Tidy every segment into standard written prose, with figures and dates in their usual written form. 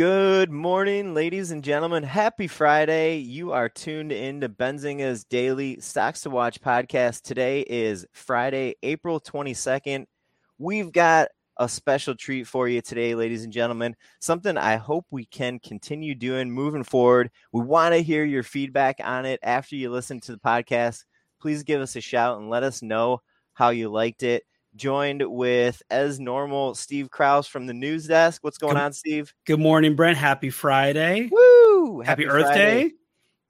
Good morning, ladies and gentlemen. Happy Friday. You are tuned in to Benzinga's Daily Stocks to Watch podcast. Today is Friday, April 22nd. We've got a special treat for you today, ladies and gentlemen. Something I hope we can continue doing moving forward. We want to hear your feedback on it after you listen to the podcast. Please give us a shout and let us know how you liked it. Joined with, as normal, Steve Krause from the news desk. What's going on, Steve? Good morning, Brent. Happy Friday. Woo! Happy Earth Friday. Day.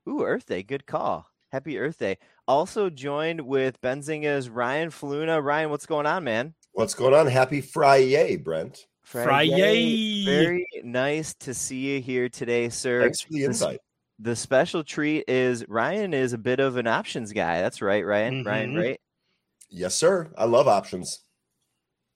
Ooh, Earth Day. Good call. Happy Earth Day. Also joined with Benzinga's Ryan Faloona. Ryan, what's going on, man? What's going on? Happy Friday, Brent. Friday. Very nice to see you here today, sir. Thanks for the invite. The special treat is Ryan is a bit of an options guy. That's right, Ryan. Mm-hmm. Ryan, right? Yes, sir. I love options.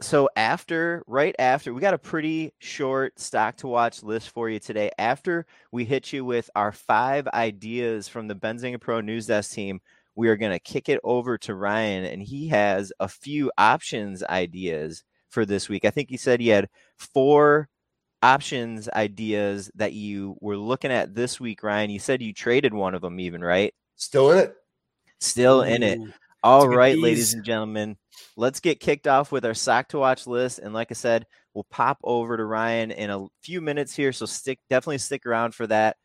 So right after, we got a pretty short stock to watch list for you today. After we hit you with our 5 ideas from the Benzinga Pro News Desk team, we are going to kick it over to Ryan, and he has a few options ideas for this week. I think he said he had 4 options ideas that you were looking at this week, Ryan. You said you traded one of them even, right? Still in it. Still in it. All right, ladies and gentlemen, let's get kicked off with our stock to watch list. And like I said, we'll pop over to Ryan in a few minutes here. So definitely stick around for that.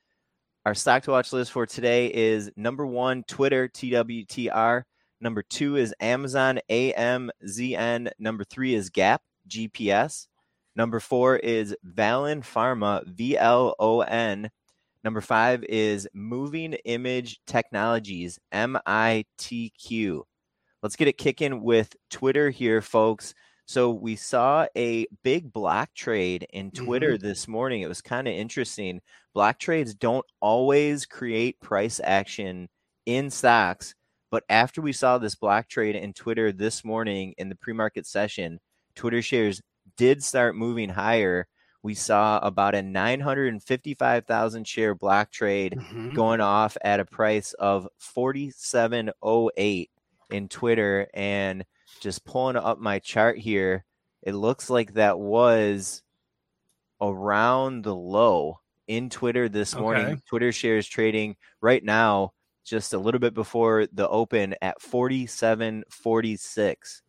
Our stock to watch list for today is number 1, Twitter, TWTR. Number 2 is Amazon, AMZN. Number 3 is Gap, GPS. Number 4 is Vallon Pharma, VLON. Number 5 is Moving Image Technologies, MITQ. Let's get it kicking with Twitter here, folks. So we saw a big block trade in Twitter this morning. It was kind of interesting. Block trades don't always create price action in stocks, but after we saw this block trade in Twitter this morning in the pre-market session, Twitter shares did start moving higher. We saw about a 955,000 share block trade going off at a price of $47.08 in Twitter. And just pulling up my chart here, it looks like that was around the low in Twitter this morning. Okay. Twitter shares trading right now, just a little bit before the open, at $47.46.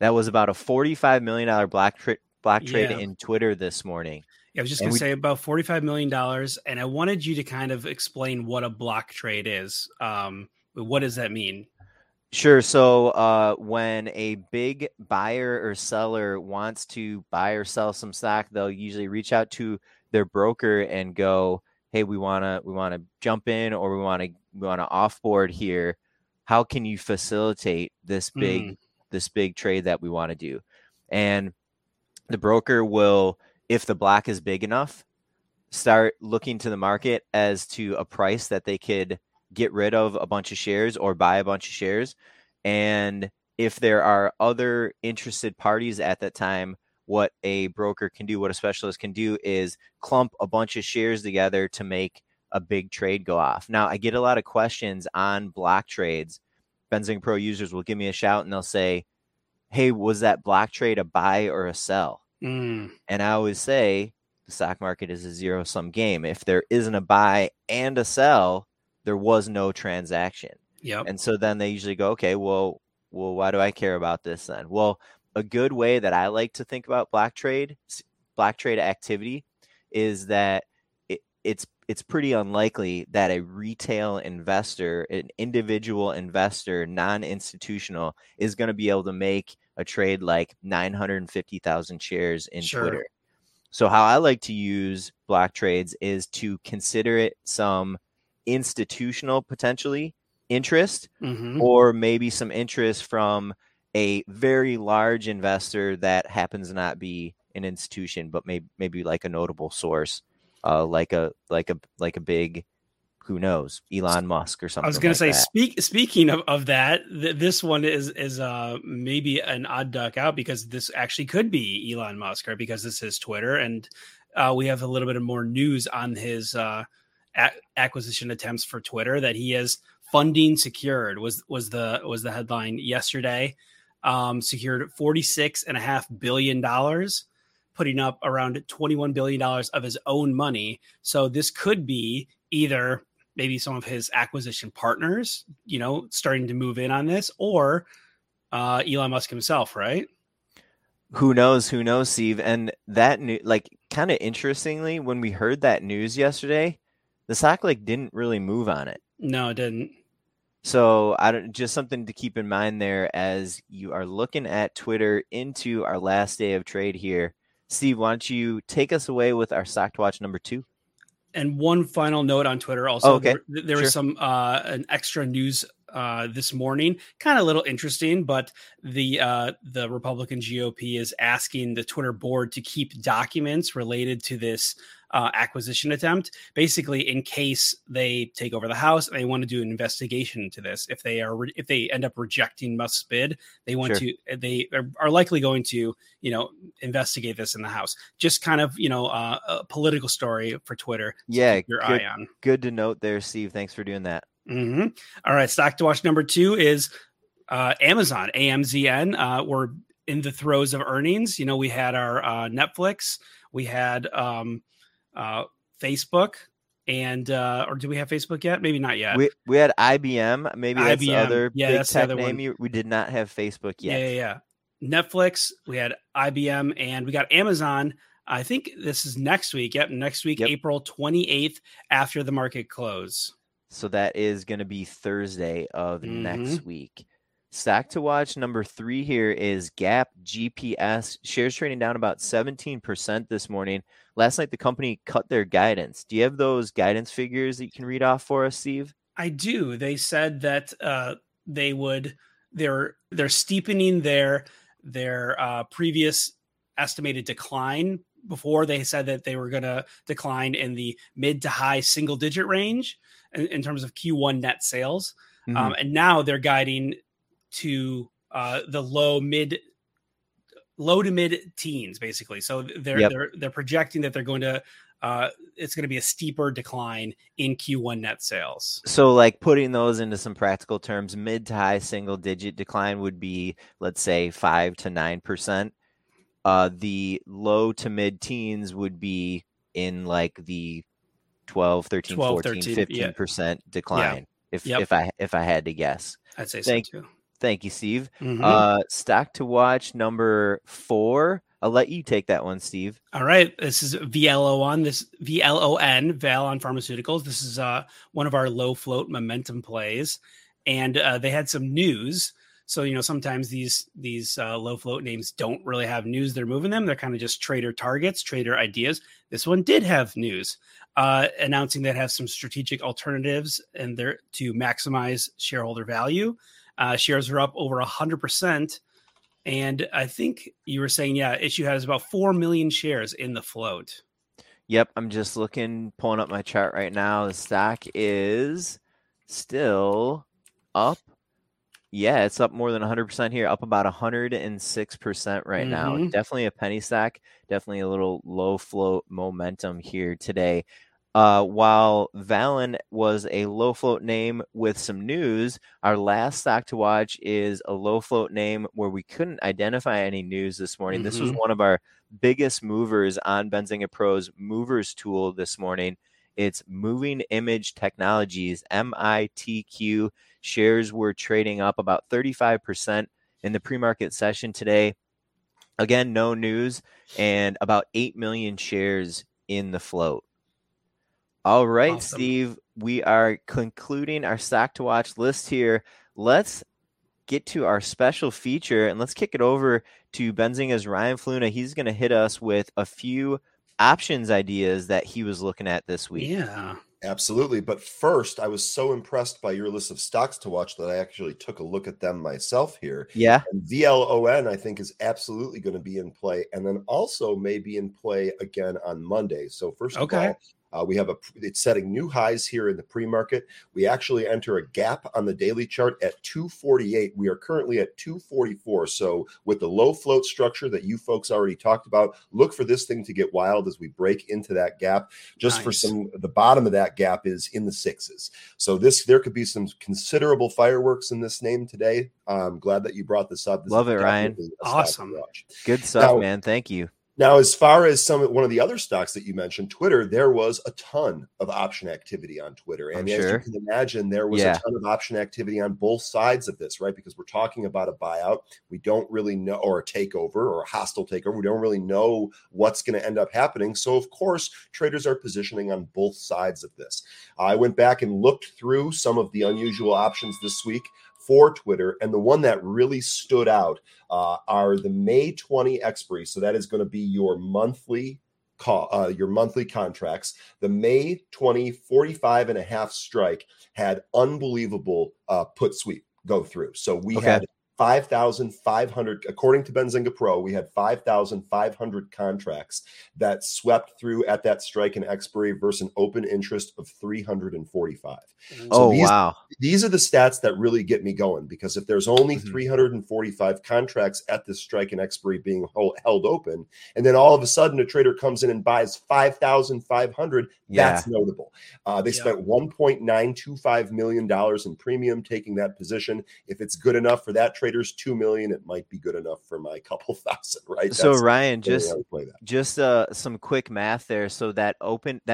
That was about a $45 million block trade in Twitter this morning. Yeah, I was just going to say about $45 million. And I wanted you to kind of explain what a block trade is. What does that mean? Sure. So when a big buyer or seller wants to buy or sell some stock, they'll usually reach out to their broker and go, hey, we want to jump in, or we want to offboard here. How can you facilitate this big trade that we want to do? And the broker will, if the block is big enough, start looking to the market as to a price that they could get rid of a bunch of shares or buy a bunch of shares. And if there are other interested parties at that time, what a broker can do, what a specialist can do, is clump a bunch of shares together to make a big trade go off. Now, I get a lot of questions on block trades. Benzinga Pro users will give me a shout and they'll say, hey, was that block trade a buy or a sell? And I always say the stock market is a zero-sum game. If there isn't a buy and a sell, there was no transaction. Yep. And so then they usually go, okay, well, why do I care about this then? Well, a good way that I like to think about block trade activity is that it's pretty unlikely that a retail investor, an individual investor, non-institutional, is going to be able to make a trade like 950,000 shares in Twitter. So how I like to use block trades is to consider it some institutional, potentially, interest, or maybe some interest from a very large investor that happens to not be an institution, but maybe like a notable source. Like a big, who knows, Elon Musk or something. I was going to say, speaking of that, this one is maybe an odd duck out, because this actually could be Elon Musk, right? Because this is Twitter, and we have a little bit of more news on his acquisition attempts for Twitter, that he has funding secured was the headline yesterday. Secured $46.5 billion. putting up around $21 billion of his own money. So this could be either maybe some of his acquisition partners, you know, starting to move in on this, or Elon Musk himself, right? Who knows, Steve. And that new, like, kind of interestingly, when we heard that news yesterday, the stock like didn't really move on it. No, it didn't. So I don't, just something to keep in mind there as you are looking at Twitter into our last day of trade here. Steve, why don't you take us away with our stock to watch number 2? And one final note on Twitter also. Oh, okay. There sure. was some an extra news this morning, kind of a little interesting, but the Republican GOP is asking the Twitter board to keep documents related to this acquisition attempt, basically in case they take over the House and they want to do an investigation into this. If they are, if they end up rejecting Musk's bid, they want sure. to, they are likely going to, you know, investigate this in the House. Just kind of, you know, a political story for Twitter. Yeah. Keep your eye on. Good to note there, Steve. Thanks for doing that. Mm-hmm. All right. Stock to watch number 2 is Amazon, AMZN. We're in the throes of earnings. You know, we had our Netflix, we had, Facebook, and or do we have Facebook yet? Maybe not yet. We had IBM. Maybe IBM. That's the other big that's tech the other name. One. We did not have Facebook yet. Yeah. Netflix. We had IBM, and we got Amazon. I think this is next week. Yep. April 28th, after the market close. So that is going to be Thursday of next week. Stock to watch number 3 here is Gap GPS. Shares trading down about 17% this morning. Last night, the company cut their guidance. Do you have those guidance figures that you can read off for us, Steve? I do. They said that they're steepening their previous estimated decline. Before, they said that they were going to decline in the mid to high single digit range in terms of Q1 net sales. Mm-hmm. And now they're guiding to the low to mid teens, basically. So they're projecting that they're going to it's going to be a steeper decline in Q1 net sales. So like putting those into some practical terms, mid to high single digit decline would be, let's say, 5 to 9%. The low to mid teens would be in like the 12, 13, 14, 15% decline. Yeah. If I had to guess, I'd say so too. Thank you, Steve. Mm-hmm. Stock to watch number 4. I'll let you take that one, Steve. All right. This is VLON. This VLON, Vallon Pharmaceuticals. This is one of our low float momentum plays, and they had some news. So, you know, sometimes these low float names don't really have news. They're moving them. They're kind of just trader targets, trader ideas. This one did have news announcing that has some strategic alternatives and they're to maximize shareholder value. Shares are up over 100%. And I think you were saying, issue has about 4 million shares in the float. Yep. I'm just pulling up my chart right now. The stock is still up. Yeah, it's up more than 100% here, up about 106% right now. Definitely a penny stock, definitely a little low float momentum here today. While Vallon was a low float name with some news, our last stock to watch is a low float name where we couldn't identify any news this morning. Mm-hmm. This was one of our biggest movers on Benzinga Pro's movers tool this morning. It's Moving Image Technologies, MITQ. Shares were trading up about 35% in the pre-market session today. Again, no news, and about 8 million shares in the float. All right, awesome. Steve, we are concluding our stock to watch list here. Let's get to our special feature, and let's kick it over to Benzinga's Ryan Faloona. He's going to hit us with a few options ideas that he was looking at this week. Yeah. Absolutely. But first, I was so impressed by your list of stocks to watch that I actually took a look at them myself here. Yeah. And VLON, I think, is absolutely going to be in play, and then also may be in play again on Monday. So first of all, we have it's setting new highs here in the pre-market. We actually enter a gap on the daily chart at 248. We are currently at 244. So with the low float structure that you folks already talked about, look for this thing to get wild as we break into that gap. Just nice. For some, the bottom of that gap is in the 6s. So there could be some considerable fireworks in this name today. I'm glad that you brought this up. Love it, Ryan. Awesome. Good stuff, man. Thank you. Now, as far as one of the other stocks that you mentioned, Twitter, there was a ton of option activity on Twitter. And as you can imagine, there was a ton of option activity on both sides of this, right? Because we're talking about a buyout. We don't really know, or a takeover or a hostile takeover. We don't really know what's going to end up happening. So, of course, traders are positioning on both sides of this. I went back and looked through some of the unusual options this week for Twitter, and the one that really stood out are the May 20 expiry. So that is going to be your monthly call, your monthly contracts. The May 20 45.5 strike had unbelievable put sweep go through. So we had 5,500, according to Benzinga Pro, we had 5,500 contracts that swept through at that strike and expiry versus an open interest of 345. So these are the stats that really get me going, because if there's only 345 contracts at this strike and expiry being held open, and then all of a sudden a trader comes in and buys 5,500, that's notable. They spent $1.925 million in premium taking that position. If it's good enough for that trader, $2 million, it might be good enough for my couple thousand, right? So that's Ryan, some quick math there. So that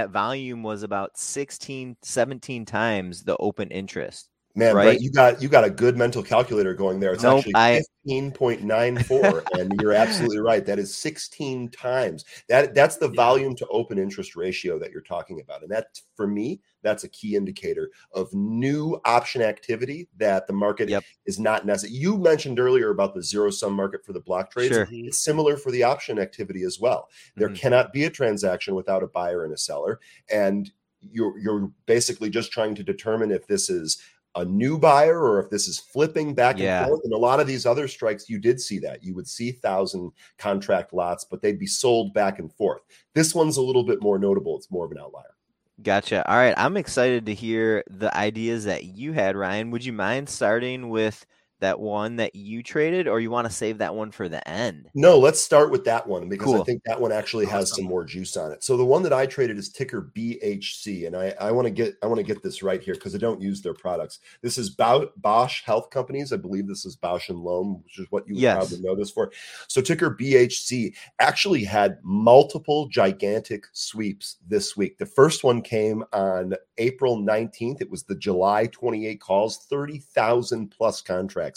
volume was about 16, 17 times the open interest. Man, right? You got a good mental calculator going there. It's actually 15.94, and you're absolutely right. That is 16 times. That's the volume to open interest ratio that you're talking about. And that, for me, that's a key indicator of new option activity that the market is not necessary. You mentioned earlier about the zero-sum market for the block trades. Sure. It's similar for the option activity as well. There cannot be a transaction without a buyer and a seller, and you're basically just trying to determine if this is a new buyer or if this is flipping back and forth. And a lot of these other strikes, you did see that. You would see 1,000 contract lots, but they'd be sold back and forth. This one's a little bit more notable. It's more of an outlier. Gotcha. All right. I'm excited to hear the ideas that you had, Ryan. Would you mind starting with that one that you traded, or you want to save that one for the end? No, let's start with that one, because I think that one actually has some more juice on it. So the one that I traded is ticker BHC, and I want to get this right here because I don't use their products. This is Bausch Health Companies. I believe this is Bausch and Lomb, which is what you would probably know this for. So ticker BHC actually had multiple gigantic sweeps this week. The first one came on April 19th. It was the July 28 calls, 30,000 plus contracts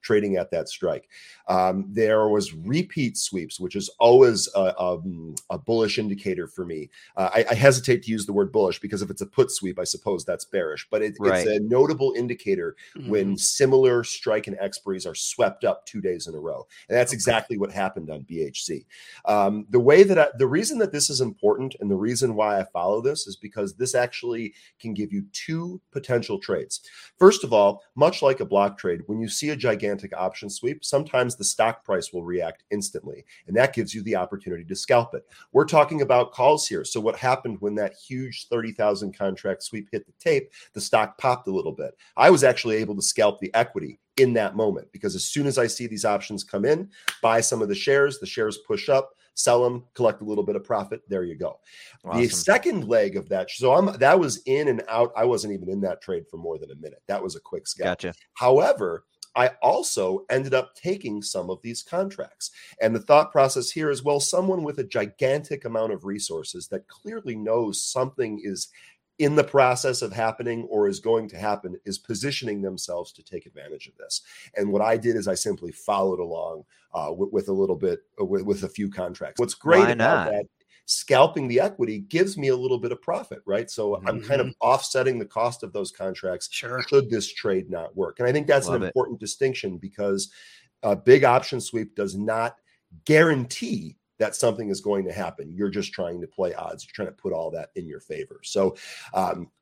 trading at that strike. There was repeat sweeps, which is always a bullish indicator for me. I hesitate to use the word bullish because if it's a put sweep, I suppose that's bearish, but it's a notable indicator when similar strike and expiries are swept up 2 days in a row. And that's exactly what happened on BHC. The reason that this is important and the reason why I follow this is because this actually can give you two potential trades. First of all, much like a block trade, when you see a gigantic option sweep, sometimes the stock price will react instantly, and that gives you the opportunity to scalp it. We're talking about calls here. So what happened when that huge 30,000 contract sweep hit the tape? The stock popped a little bit. I was actually able to scalp the equity in that moment, because as soon as I see these options come in, buy some of the shares push up, sell them, collect a little bit of profit. There you go. Awesome. The second leg of that. So that was in and out. I wasn't even in that trade for more than a minute. That was a quick scalp. Gotcha. However, I also ended up taking some of these contracts. And the thought process here is, well, someone with a gigantic amount of resources that clearly knows something is in the process of happening or is going to happen is positioning themselves to take advantage of this. And what I did is I simply followed along with a few contracts. What's great about that, scalping the equity gives me a little bit of profit, right? So I'm kind of offsetting the cost of those contracts should this trade not work. And I think that's an important distinction, because a big option sweep does not guarantee that something is going to happen. You're just trying to play odds. You're trying to put all that in your favor. So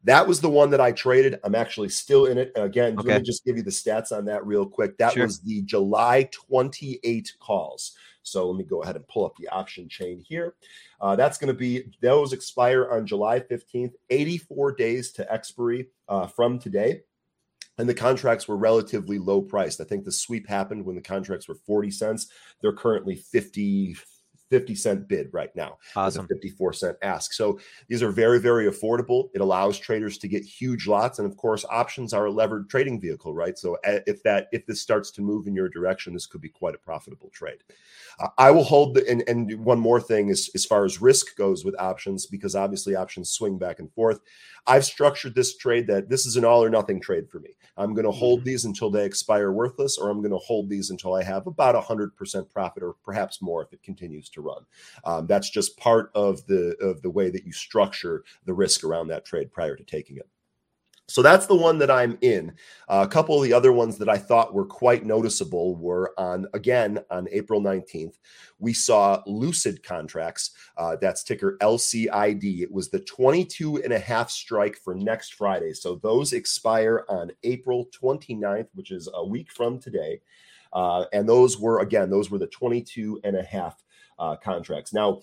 that was the one that I traded. I'm actually still in it. Again, let me just give you the stats on that real quick. That was the July 28 calls. So let me go ahead and pull up the option chain here. Those expire on July 15th, 84 days to expiry from today. And the contracts were relatively low priced. I think the sweep happened when the contracts were 40 cents. They're currently 50 50-cent bid right now. Awesome. It's a 54-cent ask. So these are very, very affordable. It allows traders to get huge lots. And of course, options are a levered trading vehicle, right? So if this starts to move in your direction, this could be quite a profitable trade. I will hold the, and one more thing is as far as risk goes with options, because obviously options swing back and forth. I've structured this trade that this is an all or nothing trade for me. I'm going to hold these until they expire worthless, or I'm going to hold these until I have about 100% profit, or perhaps more if it continues to run. That's just part of the way that you structure the risk around that trade prior to taking it. So that's the one that I'm in. A couple of the other ones that I thought were quite noticeable were on April 19th, we saw Lucid contracts. That's ticker LCID. It was the 22.5 strike for next Friday. So those expire on April 29th, which is a week from today. And those were the 22.5 contracts. Now,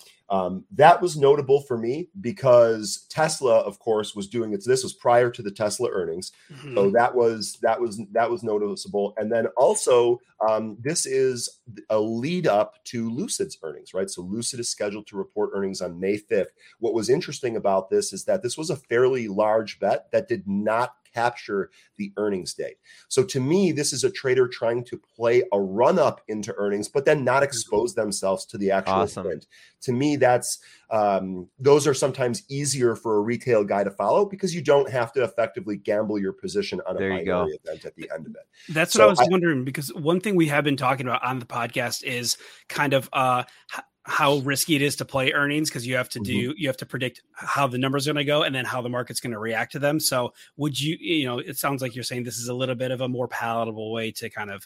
that was notable for me because Tesla, of course, was doing it. So this was prior to the Tesla earnings. Mm-hmm. So that was noticeable. And then also, this is a lead up to Lucid's earnings, right? So Lucid is scheduled to report earnings on May 5th. What was interesting about this is that this was a fairly large bet that did not capture the earnings date. So to me, this is a trader trying to play a run up into earnings, but then not expose themselves to the actual event. To me, that's those are sometimes easier for a retail guy to follow because you don't have to effectively gamble your position on a binary event at the end of it. That's so what I was wondering, because one thing we have been talking about on the podcast is kind of how risky it is to play earnings, because you have to predict how the numbers are going to go and then how the market's going to react to them. So would you it sounds like you're saying this is a little bit of a more palatable way to kind of,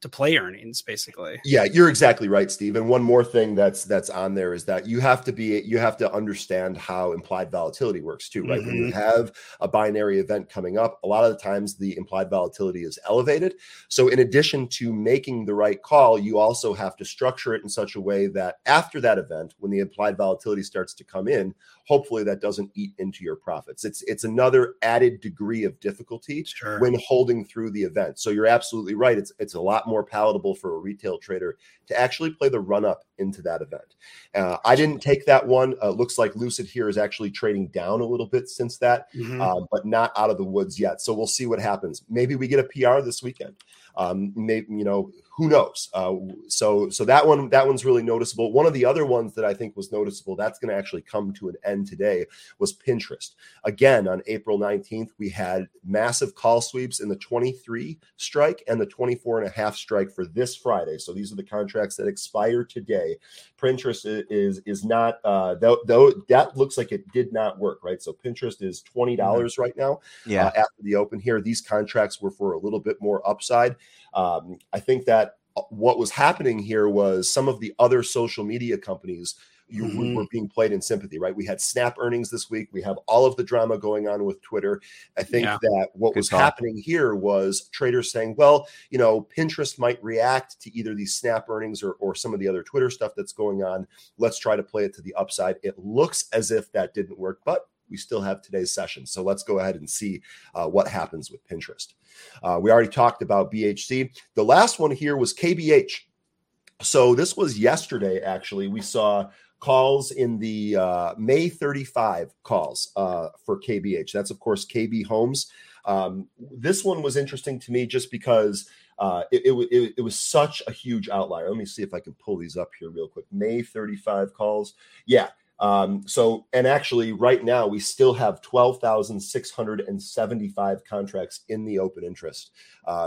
to play earnings, basically. Yeah, you're exactly right, Steve. And one more thing that's on there is that you have to understand how implied volatility works too, right? Mm-hmm. When you have a binary event coming up, a lot of the times the implied volatility is elevated. So in addition to making the right call, you also have to structure it in such a way that after that event, when the implied volatility starts to come in, hopefully that doesn't eat into your profits. It's another added degree of difficulty when holding through the event. So you're absolutely right. It's a lot more palatable for a retail trader to actually play the run-up into that event. I didn't take that one. Looks like Lucid here is actually trading down a little bit since that, but not out of the woods yet. So we'll see what happens. Maybe we get a PR this weekend. Who knows? So that one's really noticeable. One of the other ones that I think was noticeable that's going to actually come to an end today was Pinterest. Again, on April 19th, we had massive call sweeps in the 23 strike and the 24.5 strike for this Friday. So these are the contracts that expire today. Pinterest is not, though that looks like it did not work, right? So Pinterest is $20 right now after the open here. These contracts were for a little bit more upside. I think that what was happening here was some of the other social media companies were being played in sympathy, right? We had Snap earnings this week. We have all of the drama going on with Twitter. I think that what was happening here was traders saying, well, Pinterest might react to either these Snap earnings or some of the other Twitter stuff that's going on. Let's try to play it to the upside. It looks as if that didn't work, but we still have today's session. So let's go ahead and see what happens with Pinterest. We already talked about BHC. The last one here was KBH. So this was yesterday, actually. We saw calls in the May 35 calls for KBH. That's, of course, KB Homes. This one was interesting to me just because it was such a huge outlier. Let me see if I can pull these up here real quick. May 35 calls. Yeah. And actually right now we still have 12,675 contracts in the open interest,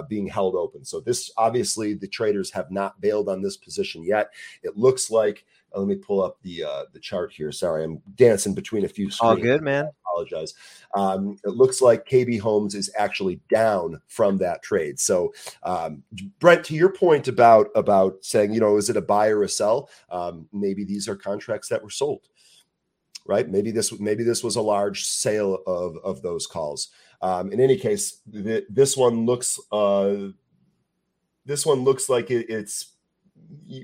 being held open. So this, obviously the traders have not bailed on this position yet. It looks like, let me pull up the chart here. Sorry, I'm dancing between a few screens. All good, man. I apologize. It looks like KB Homes is actually down from that trade. So, Brent, to your point about saying, is it a buy or a sell? Maybe these are contracts that were sold, right? Maybe this was a large sale of those calls. In any case, this one looks like it's.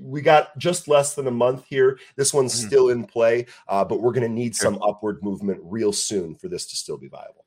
We got just less than a month here. This one's still in play, but we're going to need some upward movement real soon for this to still be viable.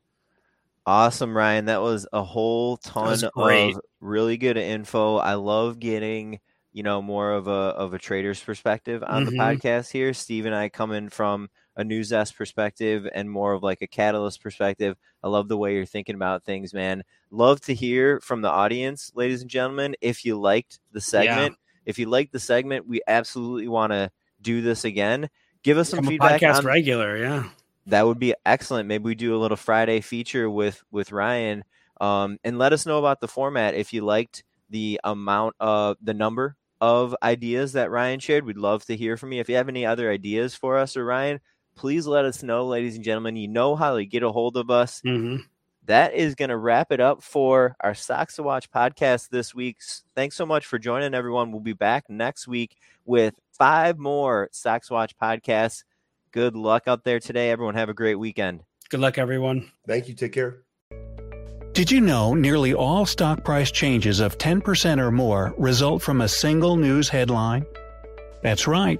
Awesome, Ryan. That was a whole ton of really good info. I love getting you know, more of a trader's perspective on the podcast here. Steve and I come in from a news desk perspective and more of like a catalyst perspective. I love the way you're thinking about things, man. Love to hear from the audience, ladies and gentlemen, if you liked the segment. Yeah. If you liked the segment, we absolutely want to do this again. Give us some feedback. Podcast regular, yeah. That would be excellent. Maybe we do a little Friday feature with Ryan. And let us know about the format. If you liked the amount of the number of ideas that Ryan shared, we'd love to hear from you. If you have any other ideas for us or Ryan, please let us know, ladies and gentlemen. You know how to get a hold of us. That is going to wrap it up for our Stocks to Watch podcast this week. Thanks so much for joining, everyone. We'll be back next week with 5 more Stocks to Watch podcasts. Good luck out there today, everyone. Have a great weekend. Good luck, everyone. Thank you. Take care. Did you know nearly all stock price changes of 10% or more result from a single news headline? That's right.